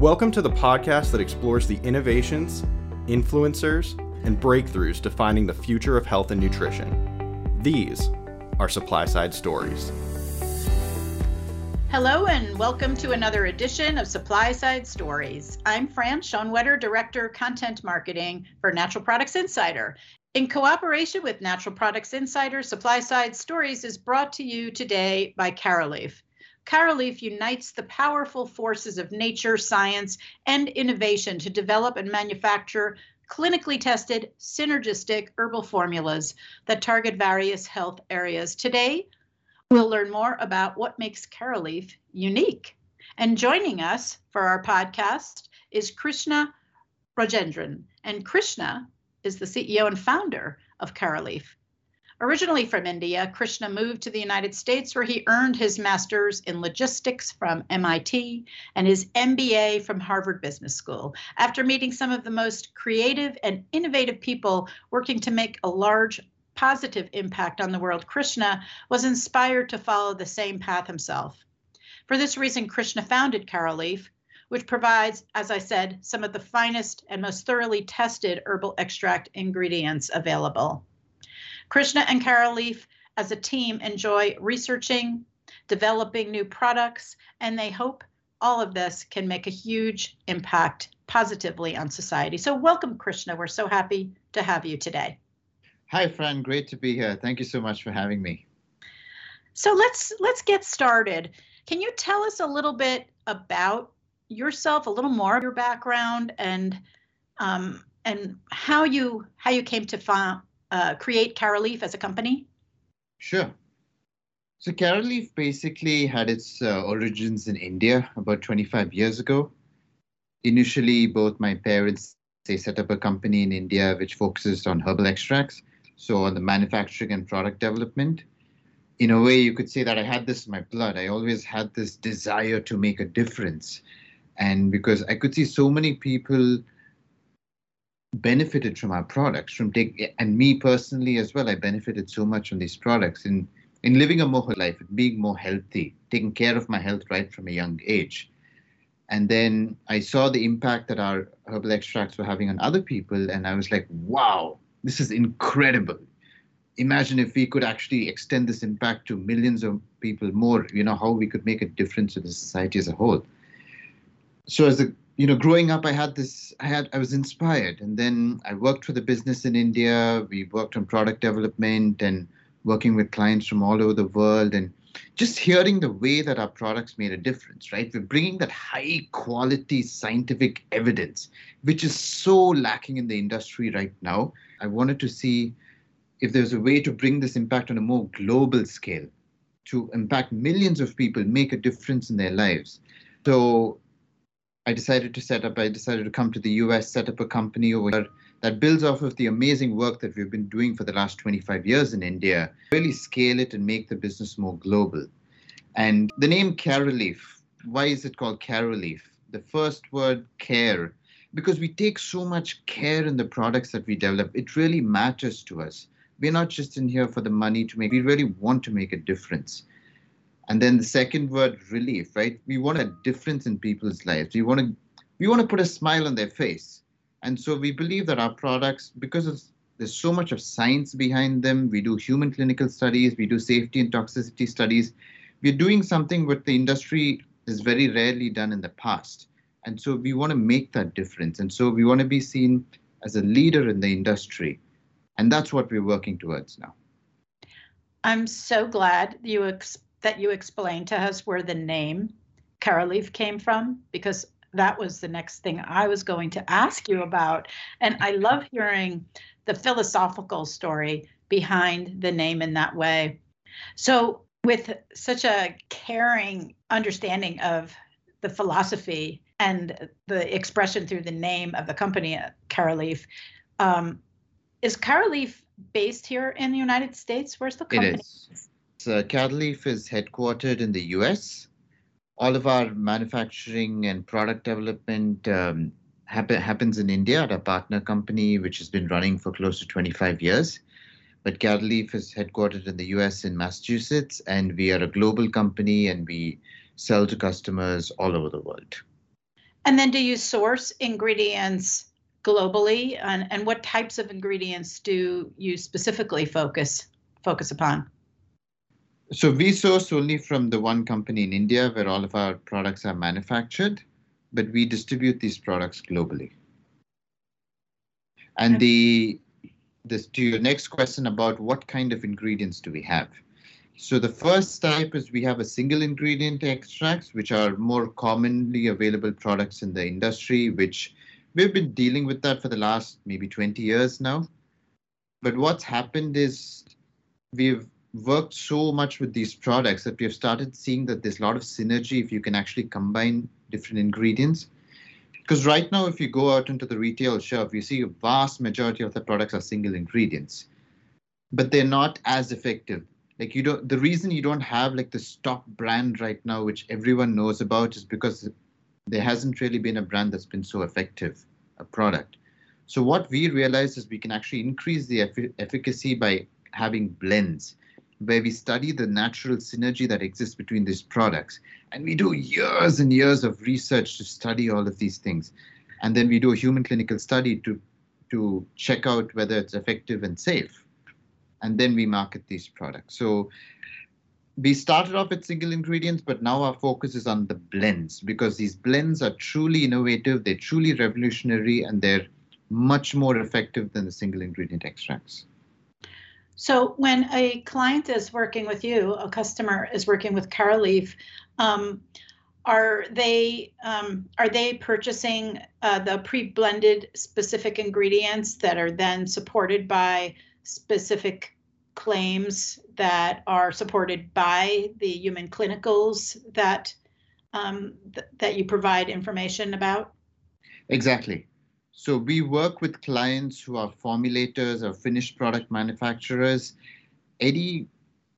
Welcome to the podcast that explores the innovations, influencers, and breakthroughs defining the future of health and nutrition. These are Supply Side Stories. Hello and welcome to another edition of Supply Side Stories. I'm Fran Schoenwetter, Director of Content Marketing for Natural Products Insider. In cooperation with Natural Products Insider, Supply Side Stories is brought to you today by KaraLief. KaraLief unites the powerful forces of nature, science, and innovation to develop and manufacture clinically tested, synergistic herbal formulas that target various health areas. Today, we'll learn more about what makes KaraLief unique. And joining us for our podcast is Krishna Rajendran. And Krishna is the CEO and founder of KaraLief. Originally from India, Krishna moved to the United States where he earned his master's in logistics from MIT and his MBA from Harvard Business School. After meeting some of the most creative and innovative people working to make a large positive impact on the world, Krishna was inspired to follow the same path himself. For this reason, Krishna founded KaraLief, which provides, as I said, some of the finest and most thoroughly tested herbal extract ingredients available. Krishna and KaraLief as a team enjoy researching, developing new products, and they hope all of this can make a huge impact positively on society. So welcome, Krishna. We're so happy to have you today. Hi, Fran. Great to be here. Thank you so much for having me. So let's get started. Can you tell us a little bit about yourself, a little more of your background, and how you came to create KaraLief as a company? Sure. So KaraLief basically had its origins in India about 25 years ago. Initially, both my parents, they set up a company in India which focuses on herbal extracts, so on the manufacturing and product development. In a way, you could say that I had this in my blood. I always had this desire to make a difference. And because I could see so many people benefited from our products, and me personally as well, I benefited so much from these products in living a more life, being more healthy, taking care of my health right from a young age. And then I saw the impact that our herbal extracts were having on other people, and I was like, wow, this is incredible. Imagine if we could actually extend this impact to millions of people more, how we could make a difference to the society as a whole. So as a growing up, I was inspired, and then I worked for the business in India. We worked on product development and working with clients from all over the world, and just hearing the way that our products made a difference, right? We're bringing that high quality scientific evidence, which is so lacking in the industry right now. I wanted to see if there's a way to bring this impact on a more global scale, to impact millions of people, make a difference in their lives. So I decided to come to the US, set up a company over here that builds off of the amazing work that we've been doing for the last 25 years in India, really scale it and make the business more global. And the name KaraLief, why is it called KaraLief? The first word, care, because we take so much care in the products that we develop. It really matters to us. We're not just in here for the money to make, we really want to make a difference. And then the second word, relief, right? We want a difference in people's lives. We want to put a smile on their face. And so we believe that our products, there's so much of science behind them, we do human clinical studies, we do safety and toxicity studies. We're doing something what the industry has very rarely done in the past. And so we want to make that difference. And so we want to be seen as a leader in the industry. And that's what we're working towards now. I'm so glad that you explained to us where the name KaraLief came from, because that was the next thing I was going to ask you about. And I love hearing the philosophical story behind the name in that way. So with such a caring understanding of the philosophy and the expression through the name of the company, KaraLief, is KaraLief based here in the United States? Where's the company? It is. So KaraLief is headquartered in the US. All of our manufacturing and product development happens in India at a partner company, which has been running for close to 25 years. But KaraLief is headquartered in the US in Massachusetts, and we are a global company and we sell to customers all over the world. And then do you source ingredients globally? And what types of ingredients do you specifically focus upon? So we source only from the one company in India where all of our products are manufactured, but we distribute these products globally. And to your next question about what kind of ingredients do we have? So the first type is we have a single ingredient extracts, which are more commonly available products in the industry, which we've been dealing with that for the last maybe 20 years now. But what's happened is we've worked so much with these products that we've started seeing that there's a lot of synergy if you can actually combine different ingredients. Because right now, if you go out into the retail shelf, you see a vast majority of the products are single ingredients, but they're not as effective. Like the reason you don't have like this top brand right now, which everyone knows about, is because there hasn't really been a brand that's been so effective, a product. So what we realized is we can actually increase the efficacy by having blends, where we study the natural synergy that exists between these products. And we do years and years of research to study all of these things. And then we do a human clinical study to check out whether it's effective and safe. And then we market these products. So we started off with single ingredients, but now our focus is on the blends, because these blends are truly innovative, they're truly revolutionary, and they're much more effective than the single ingredient extracts. So when a client is working with you, a customer is working with KaraLief, are they purchasing the pre-blended specific ingredients that are then supported by specific claims that are supported by the human clinicals that that you provide information about? Exactly. So we work with clients who are formulators or finished product manufacturers, any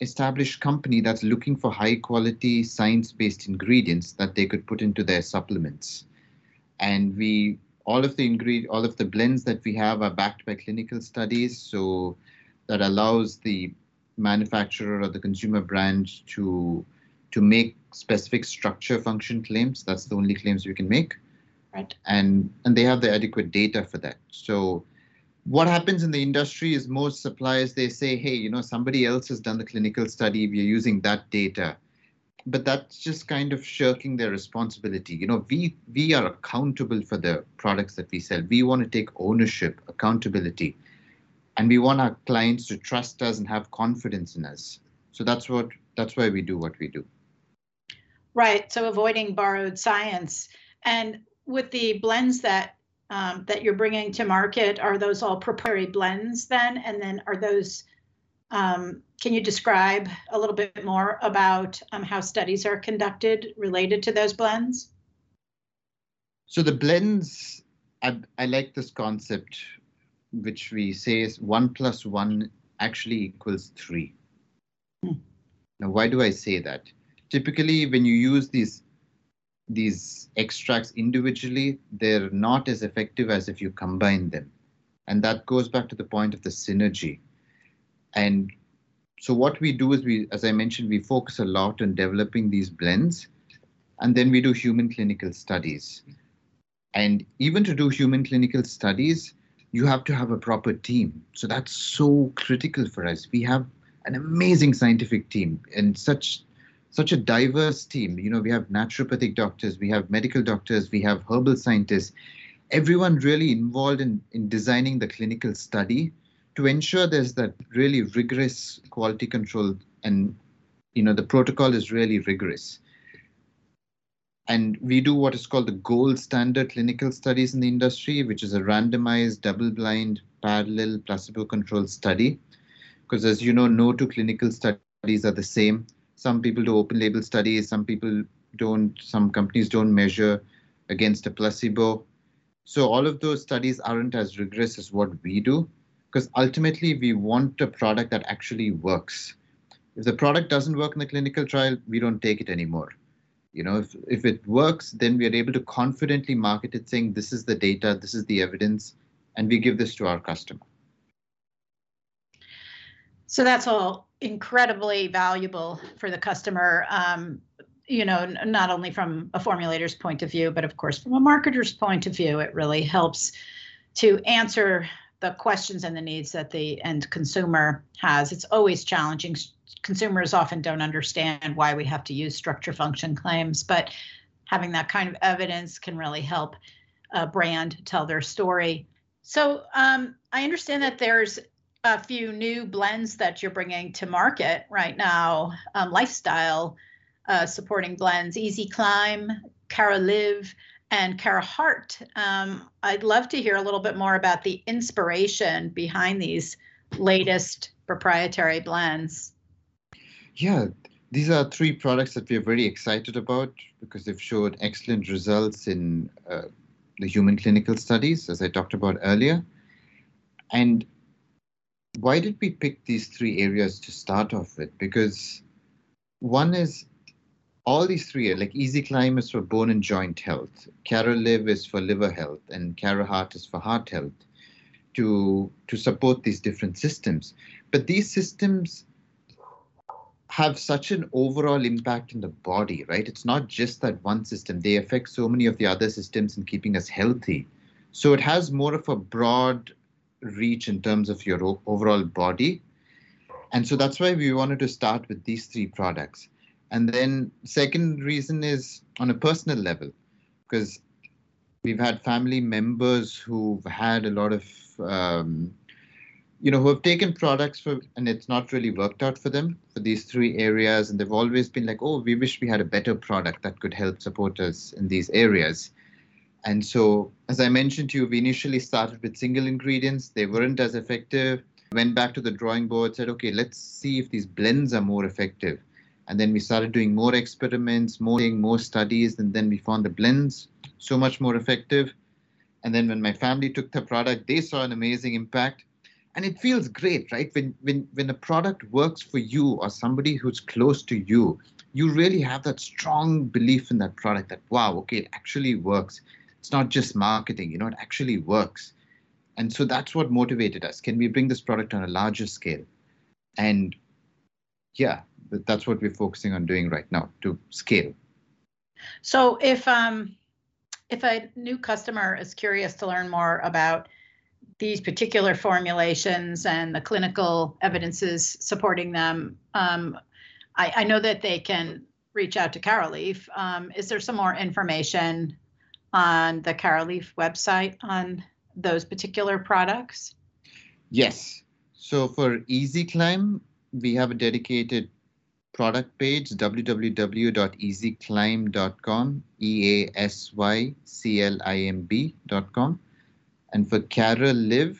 established company that's looking for high quality science-based ingredients that they could put into their supplements. And we, all of the blends that we have are backed by clinical studies. So that allows the manufacturer or the consumer brand to make specific structure function claims. That's the only claims we can make. Right. And they have the adequate data for that. So what happens in the industry is most suppliers, they say, hey, somebody else has done the clinical study. We're using that data. But that's just kind of shirking their responsibility. We are accountable for the products that we sell. We want to take ownership, accountability, and we want our clients to trust us and have confidence in us. So that's why we do what we do. Right. So avoiding borrowed science. And with the blends that that you're bringing to market, are those all proprietary blends then? And then are those, can you describe a little bit more about how studies are conducted related to those blends? So the blends, I like this concept, which we say is 1 + 1 actually equals 3. Hmm. Now, why do I say that? Typically, when you use these extracts individually, they're not as effective as if you combine them. And that goes back to the point of the synergy. And so what we do is as I mentioned, we focus a lot on developing these blends, and then we do human clinical studies. And even to do human clinical studies, you have to have a proper team. So that's so critical for us. We have an amazing scientific team and such a diverse team. We have naturopathic doctors, we have medical doctors, we have herbal scientists, everyone really involved in designing the clinical study to ensure there's that really rigorous quality control. And, the protocol is really rigorous. And we do what is called the gold standard clinical studies in the industry, which is a randomized, double-blind, parallel, placebo-controlled study. Because as you know, no two clinical studies are the same. Some people do open label studies, some people don't, some companies don't measure against a placebo. So all of those studies aren't as rigorous as what we do, because ultimately we want a product that actually works. If the product doesn't work in the clinical trial, we don't take it anymore. If it works, then we are able to confidently market it saying, this is the data, this is the evidence, and we give this to our customer. So that's all incredibly valuable for the customer, you know, not only from a formulator's point of view, but of course from a marketer's point of view, it really helps to answer the questions and the needs that the end consumer has. It's always challenging. Consumers often don't understand why we have to use structure function claims, but having that kind of evidence can really help a brand tell their story. So I understand that there's a few new blends that you're bringing to market right now, lifestyle supporting blends, EasyClimb, KaraLief, and KaraHeart. I'd love to hear a little bit more about the inspiration behind these latest proprietary blends. Yeah, these are three products that we are very excited about because they've showed excellent results in the human clinical studies, as I talked about earlier. And why did we pick these three areas to start off with? Because one is all these three, like EasyClimb is for bone and joint health, KaraLief is for liver health, and KaraHeart is for heart health, to support these different systems. But these systems have such an overall impact in the body, right? It's not just that one system. They affect so many of the other systems in keeping us healthy. So it has more of a broad reach in terms of your overall body. And so that's why we wanted to start with these three products. And then second reason is on a personal level, because we've had family members who've had a lot of, who have taken products and it's not really worked out for them for these three areas. And they've always been like, oh, we wish we had a better product that could help support us in these areas. And so, as I mentioned to you, we initially started with single ingredients. They weren't as effective. Went back to the drawing board, said, okay, let's see if these blends are more effective. And then we started doing more experiments, more studies, and then we found the blends so much more effective. And then when my family took the product, they saw an amazing impact. And it feels great, right? When a product works for you or somebody who's close to you, you really have that strong belief in that product that, wow, okay, it actually works. It's not just marketing, you know, it actually works. And so that's what motivated us. Can we bring this product on a larger scale? And yeah, that's what we're focusing on doing right now, to scale. So if a new customer is curious to learn more about these particular formulations and the clinical evidences supporting them, I know that they can reach out to KaraLief. Is there some more information on the KaraLief website on those particular products? Yes. So for EasyClimb, we have a dedicated product page, www.easyclimb.com, EASYCLIMB.com. And for KaraLief,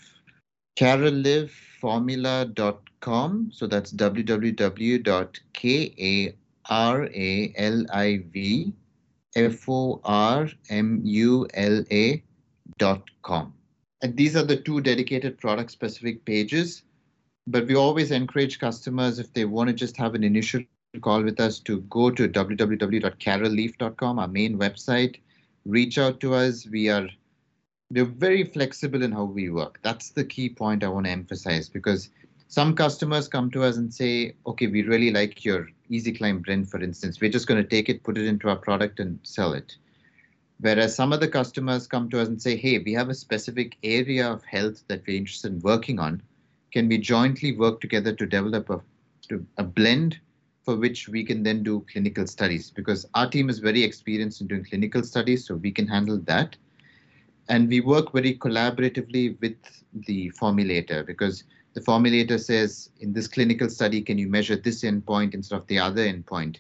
KaraLiefformula.com. So that's www.KaraLiefformula.com. And these are the two dedicated product specific pages. But we always encourage customers, if they want to just have an initial call with us, to go to www.karalief.com, our main website, reach out to us. We're very flexible in how we work. That's the key point I want to emphasize, because some customers come to us and say, okay, we really like your EasyClimb blend, for instance. We're just going to take it, put it into our product and sell it. Whereas some other customers come to us and say, hey, we have a specific area of health that we're interested in working on. Can we jointly work together to develop a blend for which we can then do clinical studies? Because our team is very experienced in doing clinical studies, so we can handle that. And we work very collaboratively with the formulator, because the formulator says, in this clinical study, can you measure this endpoint instead of the other endpoint?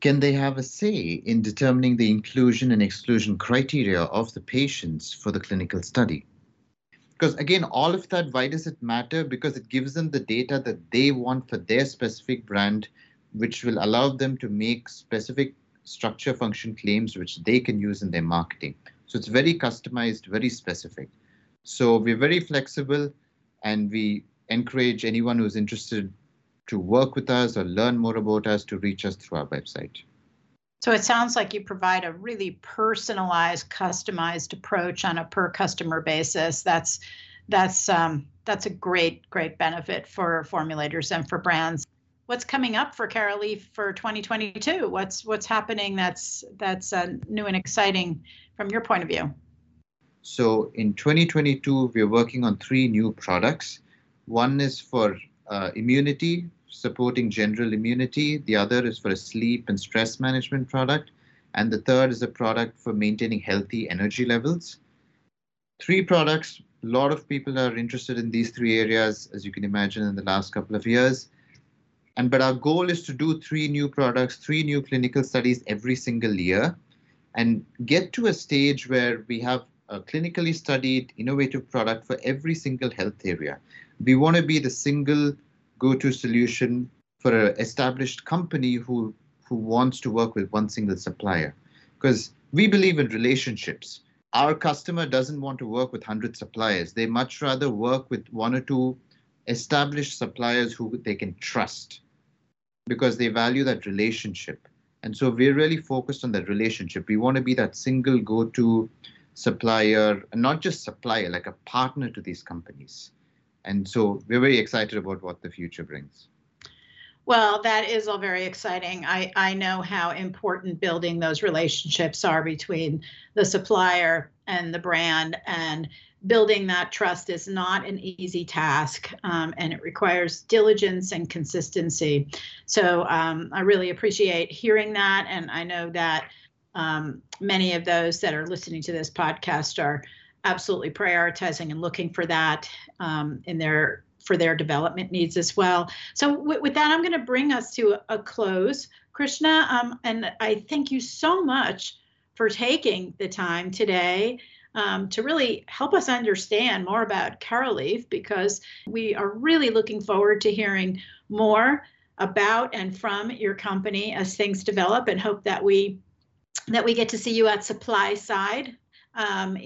Can they have a say in determining the inclusion and exclusion criteria of the patients for the clinical study? Because again, all of that, why does it matter? Because it gives them the data that they want for their specific brand, which will allow them to make specific structure function claims, which they can use in their marketing. So it's very customized, very specific. So we're very flexible, and we encourage anyone who's interested to work with us or learn more about us to reach us through our website. So it sounds like you provide a really personalized, customized approach on a per customer basis. That's a great benefit for formulators and for brands. what's coming up for KaraLief for 2022? What's happening that's new and exciting from your point of view? So in 2022, we're working on 3 new products. One is for immunity, supporting general immunity. The other is for a sleep and stress management product. And the third is a product for maintaining healthy energy levels. 3 products. A lot of people are interested in these 3 areas, as you can imagine, in the last couple of years. But our goal is to do 3 new products, 3 new clinical studies every single year, and get to a stage where we have a clinically studied, innovative product for every single health area. We want to be the single go-to solution for an established company who wants to work with one single supplier. Because we believe in relationships. Our customer doesn't want to work with 100 suppliers. They much rather work with 1 or 2 established suppliers who they can trust, because they value that relationship. And so we're really focused on that relationship. We want to be that single go-to supplier, and not just supplier, like a partner to these companies. And so we're very excited about what the future brings. Well, that is all very exciting. I know how important building those relationships are between the supplier and the brand, and building that trust is not an easy task, and it requires diligence and consistency. So I really appreciate hearing that, and I know that many of those that are listening to this podcast are absolutely prioritizing and looking for that in their for their development needs as well. So with that, I'm going to bring us to a close, Krishna, and I thank you so much for taking the time today to really help us understand more about KaraLief, because we are really looking forward to hearing more about and from your company as things develop, and hope that we get to see you at Supply Side,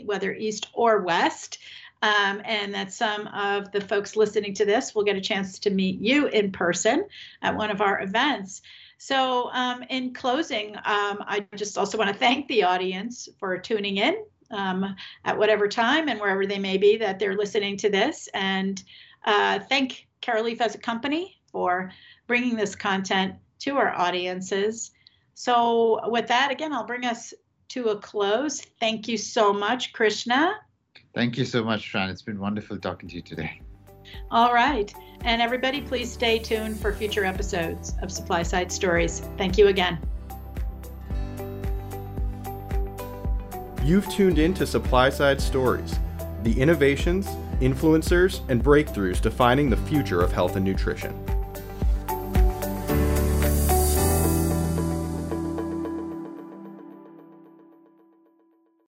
whether east or west. And that some of the folks listening to this will get a chance to meet you in person at one of our events. So in closing, I just also want to thank the audience for tuning in at whatever time and wherever they may be that they're listening to this. And thank KaraLief as a company for bringing this content to our audiences. So with that, again, I'll bring us to a close. Thank you so much, Krishna. Thank you so much, Fran. It's been wonderful talking to you today. All right. And everybody, please stay tuned for future episodes of Supply Side Stories. Thank you again. You've tuned in to Supply Side Stories, the innovations, influencers, and breakthroughs defining the future of health and nutrition.